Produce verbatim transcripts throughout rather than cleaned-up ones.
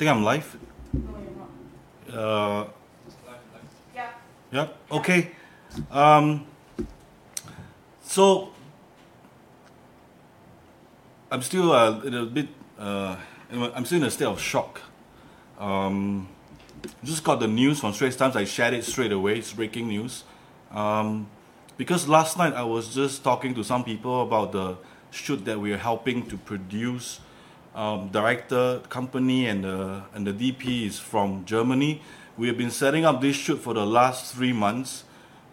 think I'm live. No, you're not. Uh, yeah. Yeah. Okay. Um, so I'm still uh, in a bit. Uh, I'm still in a state of shock. Um, just got the news from Straits Times. I shared it straight away. It's breaking news. Um, because last night I was just talking to some people about the shoot that we are helping to produce. Um, director, company, and the and the D P is from Germany. We have been setting up this shoot for the last three months.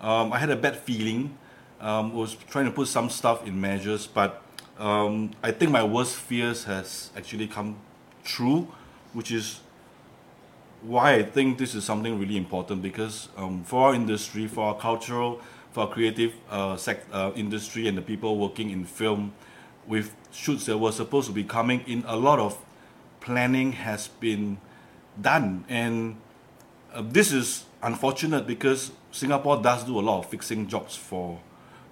Um, I had a bad feeling. Um, was trying to put some stuff in measures, but um, I think my worst fears has actually come true, which is why I think this is something really important, because um, for our industry, for our cultural, for our creative uh, sec- uh, industry, and the people working in film, with shoots that were supposed to be coming in, a lot of planning has been done. And uh, this is unfortunate because Singapore does do a lot of fixing jobs for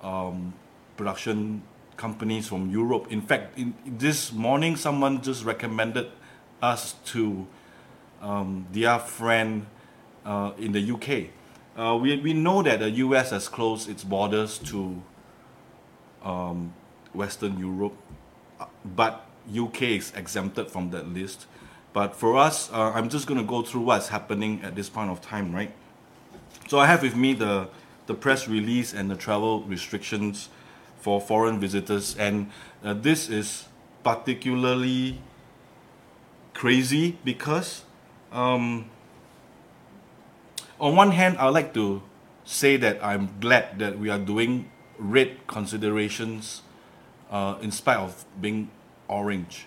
um, production companies from Europe. In fact, in, this morning, someone just recommended us to um, their friend uh, in the U K. Uh, we, we know that the U S has closed its borders to um, Western Europe, but U K is exempted from that list. But for us, uh, I'm just going to go through what's happening at this point of time, right? So I have with me the the press release and the travel restrictions for foreign visitors, and uh, this is particularly crazy because um, on one hand, I like to say that I'm glad that we are doing red considerations Uh, in spite of being orange.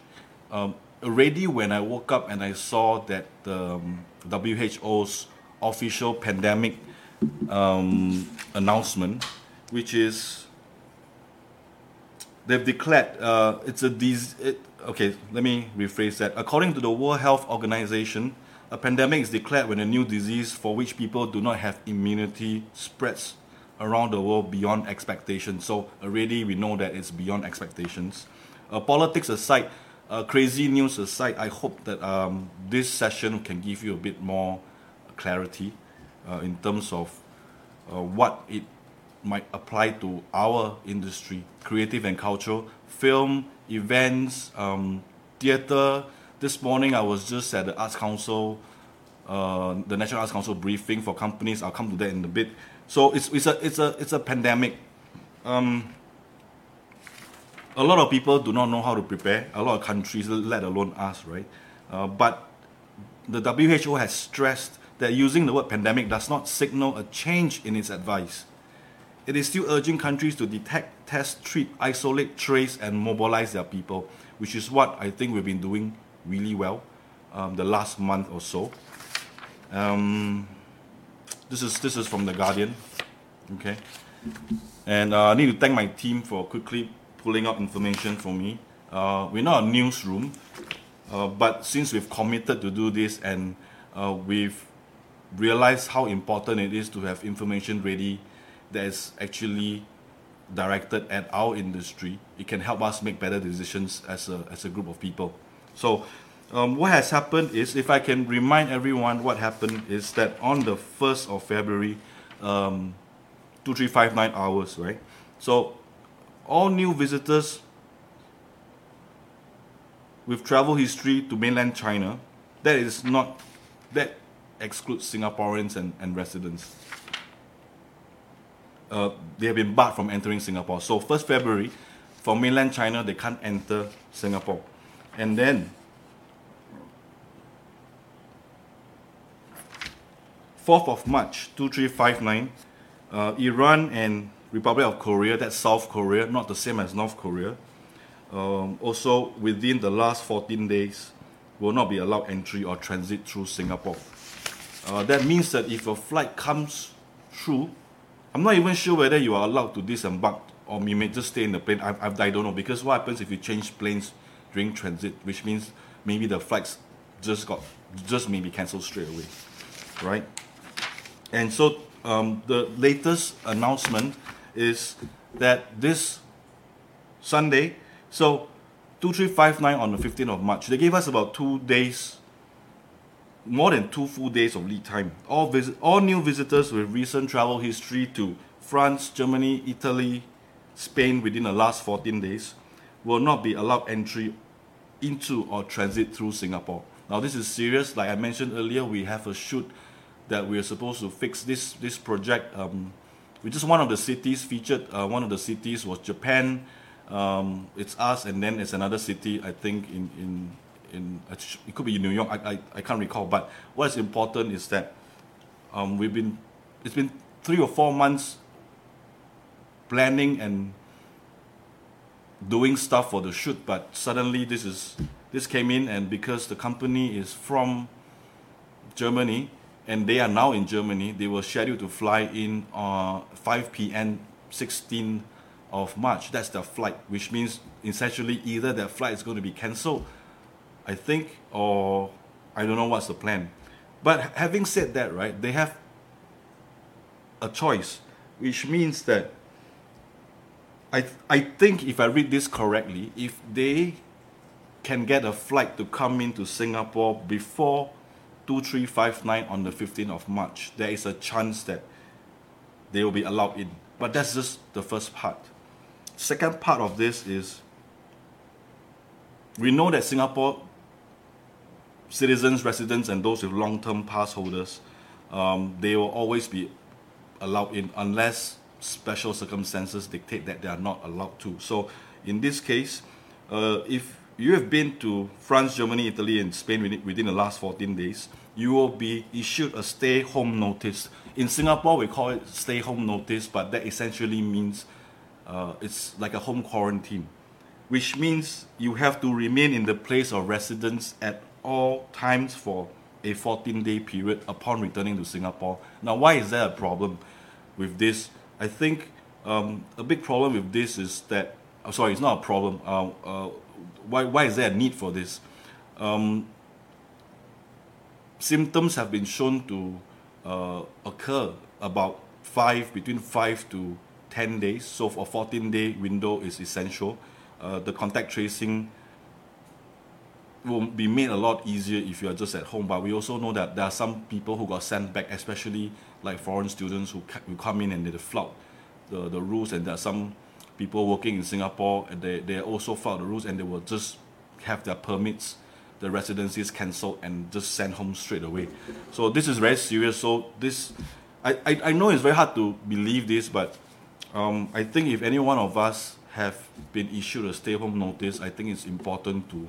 Um, already when I woke up and I saw that the um, W H O's official pandemic um, announcement, which is they've declared uh, it's a disease. It, okay, let me rephrase that. According to the World Health Organization, a pandemic is declared when a new disease for which people do not have immunity spreads around the world beyond expectations. So already we know that it's beyond expectations. Uh, politics aside, uh, crazy news aside, I hope that um, this session can give you a bit more clarity uh, in terms of uh, what it might apply to our industry, creative and cultural, film, events, um, theatre. This morning I was just at the Arts Council, uh, the National Arts Council briefing for companies. I'll come to that in a bit. So it's it's a it's a it's a pandemic. Um, a lot of people do not know how to prepare. A lot of countries, let alone us, right? Uh, but the W H O has stressed that using the word pandemic does not signal a change in its advice. It is still urging countries to detect, test, treat, isolate, trace, and mobilize their people, which is what I think we've been doing really well um, the last month or so. Um, This is this is from the Guardian, okay, and uh, I need to thank my team for quickly pulling out information for me. Uh, we're not a newsroom, uh, but since we've committed to do this and uh, we've realized how important it is to have information ready that is actually directed at our industry, it can help us make better decisions as a as a group of people. So. Um, what has happened is, if I can remind everyone what happened, is that on the first of February, um, two three five nine hours, right? So, all new visitors with travel history to mainland China, that is not, that excludes Singaporeans and, and residents. Uh, they have been barred from entering Singapore. So, first of February, for mainland China, they can't enter Singapore. And then, fourth of March, two three five nine, uh, Iran and Republic of Korea, that's South Korea, not the same as North Korea, um, also within the last fourteen days will not be allowed entry or transit through Singapore. Uh, that means that if a flight comes through, I'm not even sure whether you are allowed to disembark or you may just stay in the plane. I, I, I don't know, because what happens if you change planes during transit, which means maybe the flights just got, just maybe cancelled straight away, right? And so um, the latest announcement is that this Sunday, so two three five nine on the fifteenth of March, they gave us about two days more than two full days of lead time. All visit, all new visitors with recent travel history to France, Germany, Italy, Spain within the last fourteen days will not be allowed entry into or transit through Singapore. Now this is serious. Like I mentioned earlier, we have a shoot that we are supposed to fix this this project. Um, which is one of the cities featured. Uh, one of the cities was Japan. Um, it's us, and then it's another city. I think in in in it could be in New York. I I, I can't recall. But what's important is that um, we've been. It's been three or four months planning and doing stuff for the shoot, but suddenly this is this came in, and because the company is from Germany and they are now in Germany, they were scheduled to fly in uh, five p.m. sixteenth of March. That's their flight, which means essentially either their flight is going to be cancelled, I think, or I don't know what's the plan. But having said that, right, they have a choice, which means that I th- I think if I read this correctly, if they can get a flight to come into Singapore before two three five nine on the fifteenth of March, there is a chance that they will be allowed in. But that's just the first part. Second part of this is, we know that Singapore citizens, residents, and those with long-term pass holders, um, they will always be allowed in unless special circumstances dictate that they are not allowed to. So in this case, uh, if you have been to France, Germany, Italy, and Spain within, within the last fourteen days, you will be issued a stay home notice. In Singapore, we call it stay home notice, but that essentially means uh, it's like a home quarantine, which means you have to remain in the place of residence at all times for a fourteen-day period upon returning to Singapore. Now, why is there a problem with this? I think um, a big problem with this is that, oh, sorry, it's not a problem. Uh, uh, why, why is there a need for this? Um, symptoms have been shown to uh, occur about five, between five to ten days. So a fourteen-day window is essential. Uh, the contact tracing will be made a lot easier if you are just at home. But we also know that there are some people who got sent back, especially like foreign students who who come in and they flout the, the rules. And there are some people working in Singapore, and they, they also flout the rules, and they will just have their permits, their residencies cancelled, and just sent home straight away. So this is very serious. So this, I, I, I know it's very hard to believe this, but um, I think if any one of us have been issued a stay-home notice, I think it's important to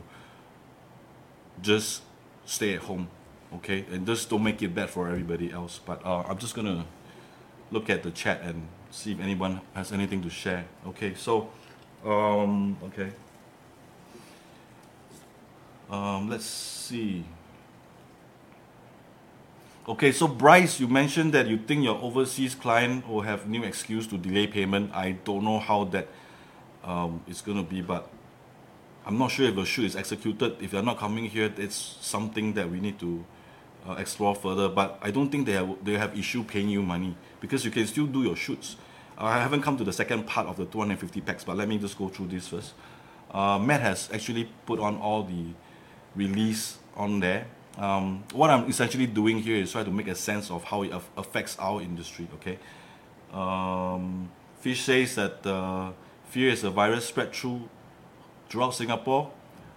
just stay at home, okay? And just don't make it bad for everybody else. But uh, I'm just gonna look at the chat and see if anyone has anything to share. Okay, so, um, okay. Um, let's see. Okay, so Bryce, you mentioned that you think your overseas client will have new excuse to delay payment. I don't know how that um, is gonna be, but I'm not sure if a shoot is executed. If they're not coming here, it's something that we need to uh, explore further. But I don't think they have, they have issue paying you money, because you can still do your shoots. Uh, I haven't come to the second part of the two hundred fifty packs, but let me just go through this first. Uh, Matt has actually put on all the release on there. Um, what I'm essentially doing here is try to make a sense of how it af- affects our industry, okay? Um, Fish says that uh, fear is a virus spread through throughout Singapore.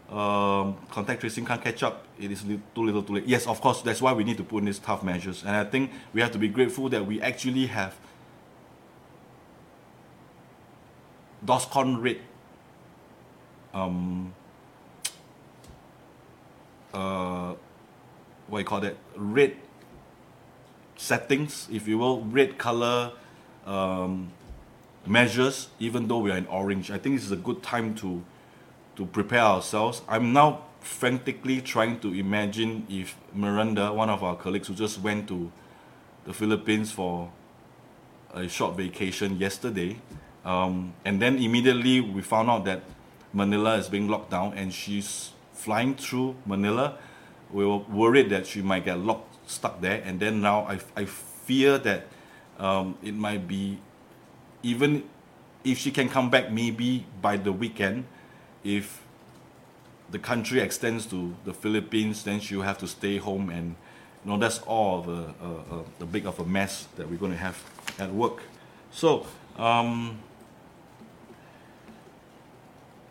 Um, contact tracing can't catch up. It is li- too little too late. Yes, of course, that's why we need to put in these tough measures. And I think we have to be grateful that we actually have DOSCON rate um, uh, what do you call that? Rate settings, if you will, rate color um, measures, even though we are in orange. I think this is a good time to to prepare ourselves. I'm now frantically trying to imagine if Miranda, one of our colleagues who just went to the Philippines for a short vacation yesterday, um, and then immediately we found out that Manila is being locked down and she's flying through Manila. We were worried that she might get locked, stuck there, and then now I, I fear that um, it might be, even if she can come back maybe by the weekend, if the country extends to the Philippines, then she'll have to stay home, and you know, that's all the, uh, uh, the big of a mess that we're going to have at work. So, um,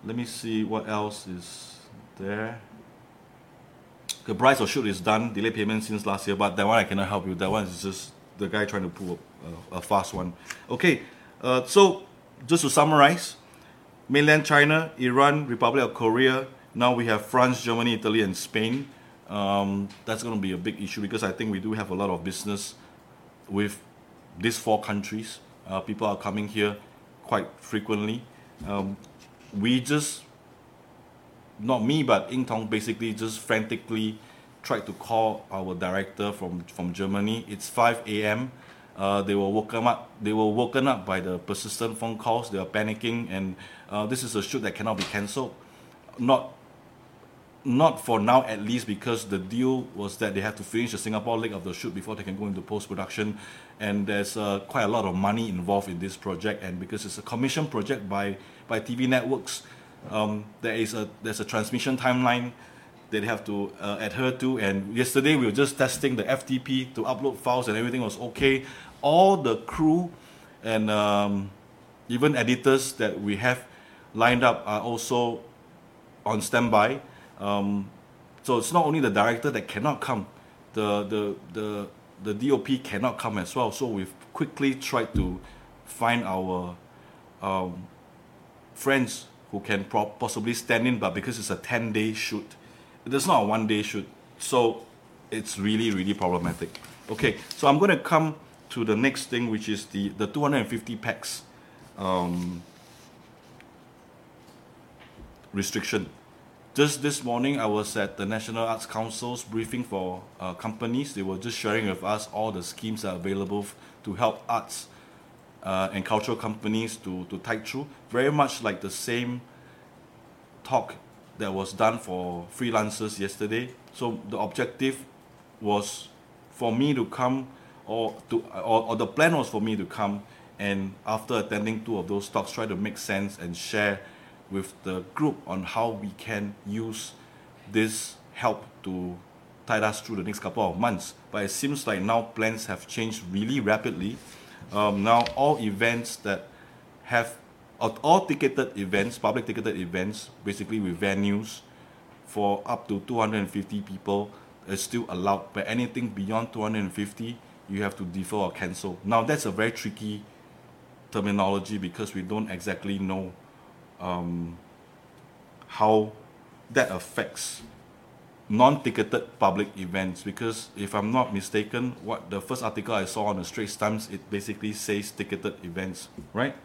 let me see what else is there. The Brides of Shoot is done, delay payment since last year, but that one I cannot help you. That one is just the guy trying to pull a, a fast one. Okay, uh, so just to summarize, mainland China, Iran, Republic of Korea, now we have France, Germany, Italy, and Spain. Um, that's going to be a big issue because I think we do have a lot of business with these four countries. Uh, people are coming here quite frequently. Um, we just, not me, but Ying Tong basically just frantically tried to call our director from, from Germany. It's five a.m. Uh, they were woken up. They were woken up by the persistent phone calls. They are panicking, and uh, this is a shoot that cannot be cancelled. Not, not for now at least, because the deal was that they have to finish the Singapore leg of the shoot before they can go into post production, and there's uh, quite a lot of money involved in this project. And because it's a commission project by by T V networks, um, there is a there's a transmission timeline they have to uh, adhere to. And yesterday we were just testing the F T P to upload files, and everything was okay. All the crew and um, even editors that we have lined up are also on standby. Um, so it's not only the director that cannot come, the, the the the D O P cannot come as well. So we've quickly tried to find our um, friends who can pro- possibly stand in, but because it's a ten-day shoot, it's not a one-day shoot, so it's really, really problematic. Okay, so I'm going to come to the next thing, which is the, the two hundred fifty pax um, restriction. Just this morning, I was at the National Arts Council's briefing for uh, companies. They were just sharing with us all the schemes that are available f- to help arts uh, and cultural companies to, to tide through. Very much like the same talk that was done for freelancers yesterday. So the objective was for me to come, or to or, or the plan was for me to come, and after attending two of those talks, try to make sense and share with the group on how we can use this help to tide us through the next couple of months. But it seems like now plans have changed really rapidly. Um, now all events that have all ticketed events, public ticketed events, basically with venues for up to two hundred fifty people is still allowed, but anything beyond two hundred fifty, you have to defer or cancel. Now that's a very tricky terminology because we don't exactly know um, how that affects non-ticketed public events, because if I'm not mistaken, what the first article I saw on the Straits Times, it basically says ticketed events, right?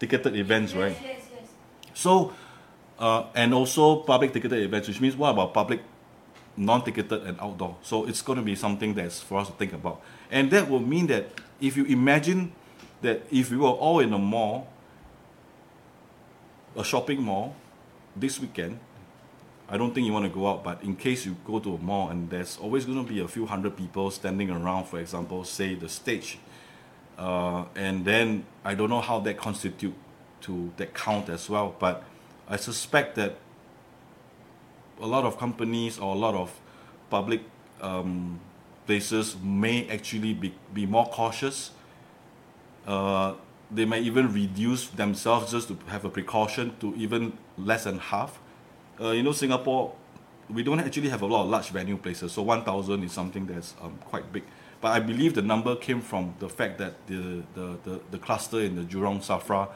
Ticketed events, yes, right? Yes, yes. So, uh, and also public ticketed events, which means what about public, non-ticketed and outdoor? So it's going to be something that's for us to think about. And that will mean that if you imagine that if we were all in a mall, a shopping mall, this weekend, I don't think you want to go out, but in case you go to a mall and there's always going to be a few hundred people standing around, for example, say the stage, Uh, and then I don't know how that constitute to that count as well, but I suspect that a lot of companies or a lot of public um, places may actually be, be more cautious. Uh, they may even reduce themselves just to have a precaution to even less than half. Uh, you know, Singapore, we don't actually have a lot of large venue places, so one thousand is something that's um, quite big. But I believe the number came from the fact that the, the, the, the cluster in the Jurong Safra,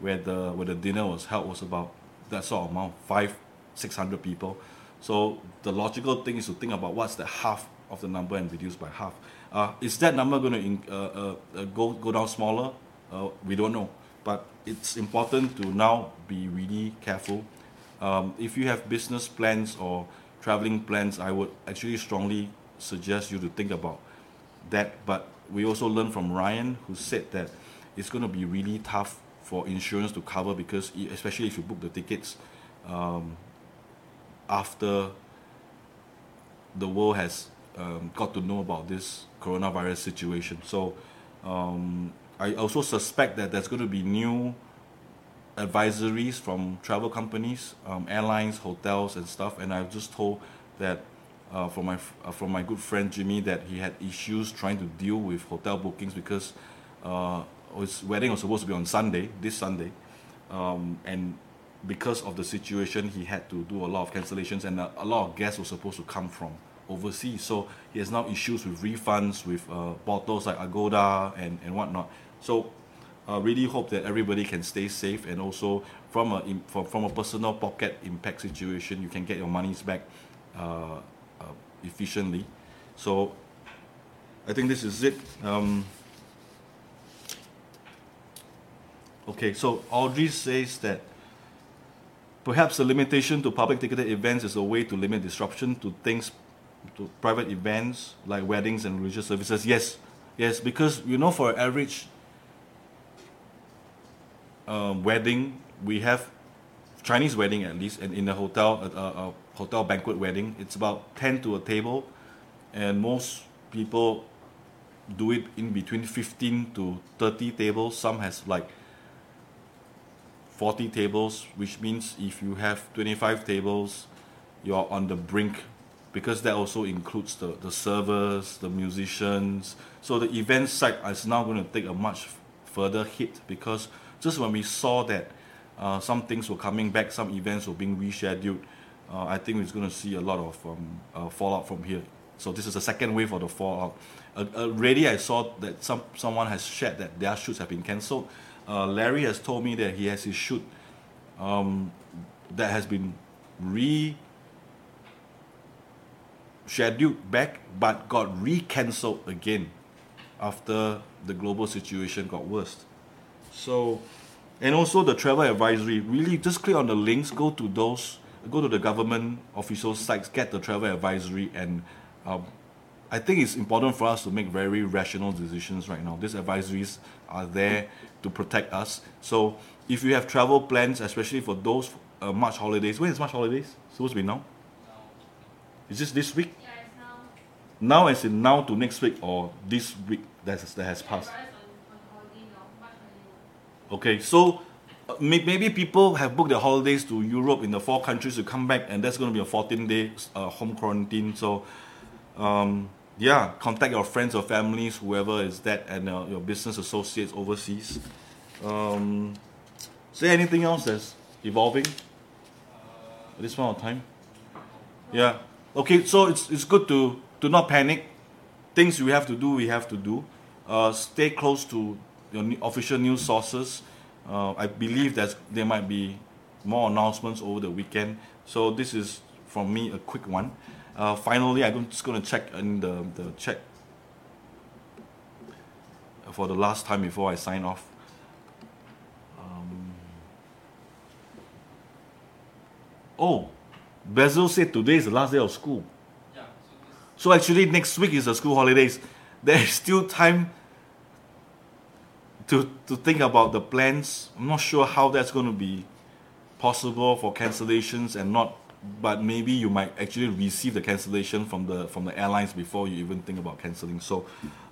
where the where the dinner was held, was about that sort of amount, five, six hundred people. So the logical thing is to think about what's the half of the number and reduce by half. Uh, is that number going to uh, uh, go go down smaller? Uh, we don't know. But it's important to now be really careful. Um, if you have business plans or traveling plans, I would actually strongly suggest you to think about that. But we also learned from Ryan, who said that it's going to be really tough for insurance to cover, because especially if you book the tickets um, after the world has um, got to know about this coronavirus situation. So um, I also suspect that there's going to be new advisories from travel companies, um, airlines, hotels, and stuff. And I was just told that uh, from my uh, from my good friend Jimmy that he had issues trying to deal with hotel bookings because uh, his wedding was supposed to be on Sunday, this Sunday, um, and because of the situation, he had to do a lot of cancellations, and a, a lot of guests were supposed to come from overseas. So he has now issues with refunds with uh, portals like Agoda and and whatnot. So I uh, really hope that everybody can stay safe, and also from a from, from a personal pocket impact situation, you can get your monies back uh, uh, efficiently. So I think this is it. Um, okay, so Audrey says that perhaps the limitation to public ticketed events is a way to limit disruption to things, to private events like weddings and religious services. Yes, yes, because you know, for an average uh, wedding, we have Chinese wedding at least, and in a hotel, a, a hotel banquet wedding, it's about ten to a table, and most people do it in between fifteen to thirty tables. Some has like forty tables, which means if you have twenty-five tables, you're on the brink, because that also includes the, the servers, the musicians. So the event side is now going to take a much f- further hit, because just when we saw that uh, some things were coming back, some events were being rescheduled, uh, I think we're going to see a lot of um, uh, fallout from here. So this is the second wave of the fallout. Uh, already I saw that some someone has shared that their shoots have been cancelled. Uh, Larry has told me that he has his shoot um, that has been re-scheduled back, but got re-cancelled again after the global situation got worse. So, and also the travel advisory, really just click on the links, go to those, go to the government official sites, get the travel advisory, and um, I think it's important for us to make very rational decisions right now. These advisories are there to protect us. So if you have travel plans, especially for those uh, March holidays, when is March holidays? It's supposed to be now? Is this this week? Yeah, it's now. Now as in now to next week, or this week that has, that has passed? Okay, so uh, may, maybe people have booked their holidays to Europe in the four countries to come back, and that's going to be a fourteen-day uh, home quarantine. So um, yeah, contact your friends or families, whoever is that, and uh, your business associates overseas. Um, is there anything else that's evolving at this point of time? Yeah. Okay, so it's it's good to, to not panic. Things we have to do, we have to do. Uh, stay close to your official news sources. Uh, I believe that there might be more announcements over the weekend. So this is, from me, a quick one. Uh, finally, I'm just going to check in the, the check for the last time before I sign off. Um, oh, Basil said today is the last day of school. Yeah, so, so actually next week is the school holidays. There is still time to to think about the plans. I'm not sure how that's going to be possible for cancellations and not. But maybe you might actually receive the cancellation from the from the airlines before you even think about cancelling. So,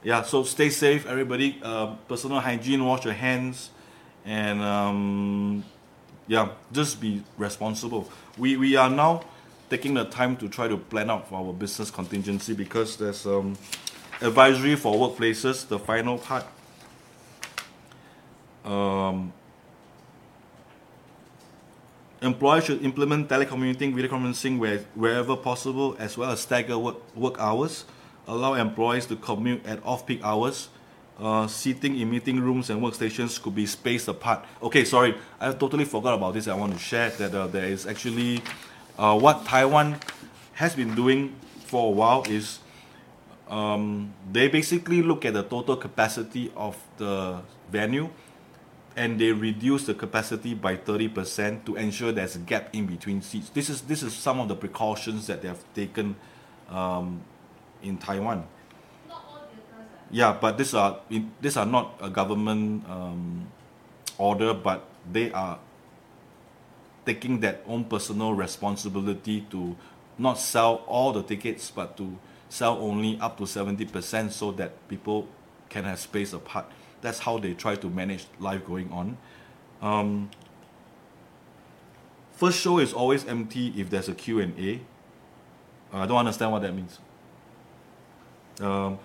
yeah. So stay safe, everybody. Uh, personal hygiene, wash your hands, and um, yeah, just be responsible. We we are now taking the time to try to plan out for our business contingency, because there's um, advisory for workplaces. The final part. Um, Employers should implement telecommuting, video conferencing where, wherever possible, as well as stagger work, work hours. Allow employees to commute at off-peak hours. Uh, seating in meeting rooms and workstations could be spaced apart. Okay, sorry, I totally forgot about this. I want to share that uh, there is actually uh, what Taiwan has been doing for a while is um, they basically look at the total capacity of the venue, and they reduce the capacity by thirty percent to ensure there's a gap in between seats. This is this is some of the precautions that they have taken um, in Taiwan. Not all theaters. Yeah, but these are these are not a government um, order, but they are taking their own personal responsibility to not sell all the tickets, but to sell only up to seventy percent so that people can have space apart. That's how they try to manage life going on. Um, First show is always empty if there's a Q and A. Uh, I don't understand what that means. Um,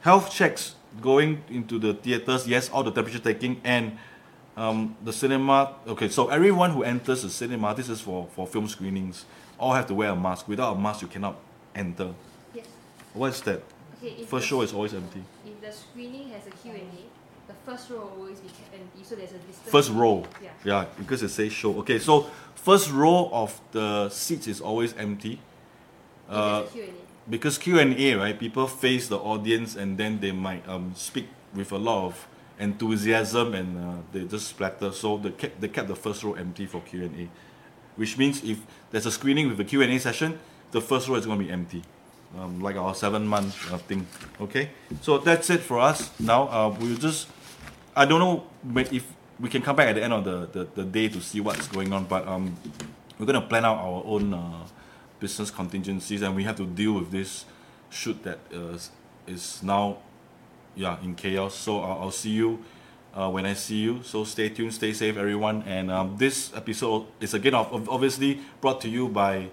health checks going into the theaters, yes, all the temperature taking, and um, the cinema. Okay, so everyone who enters the cinema, this is for, for film screenings, all have to wear a mask. Without a mask, you cannot enter. Yes. What is that? Okay, first show is always empty. If the screening has a Q and A, the first row will always be kept empty, so there's a distance. First row, yeah. yeah, because it says show. Okay, so first row of the seats is always empty. Uh, Q and A. Because Q and A, right? People face the audience and then they might um, speak with a lot of enthusiasm and uh, they just splatter. So they kept, they kept the first row empty for Q and A, which means if there's a screening with a Q and A session, the first row is going to be empty. Um, like our seven-month uh, thing. Okay, so that's it for us. Now uh, we'll just. I don't know if we can come back at the end of the, the, the day to see what's going on, but um, we're going to plan out our own uh, business contingencies, and we have to deal with this shoot that uh, is now yeah, in chaos. So uh, I'll see you uh, when I see you. So stay tuned, stay safe, everyone. And um, this episode is again obviously brought to you by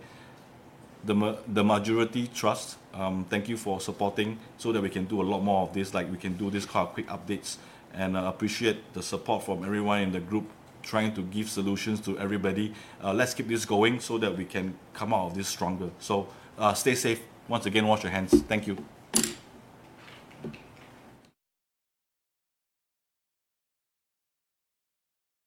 the the Majority Trust. Um, thank you for supporting so that we can do a lot more of this, like we can do this kind of quick updates. And uh, appreciate the support from everyone in the group, trying to give solutions to everybody. Uh, let's keep this going so that we can come out of this stronger. So uh, stay safe. Once again, wash your hands. Thank you.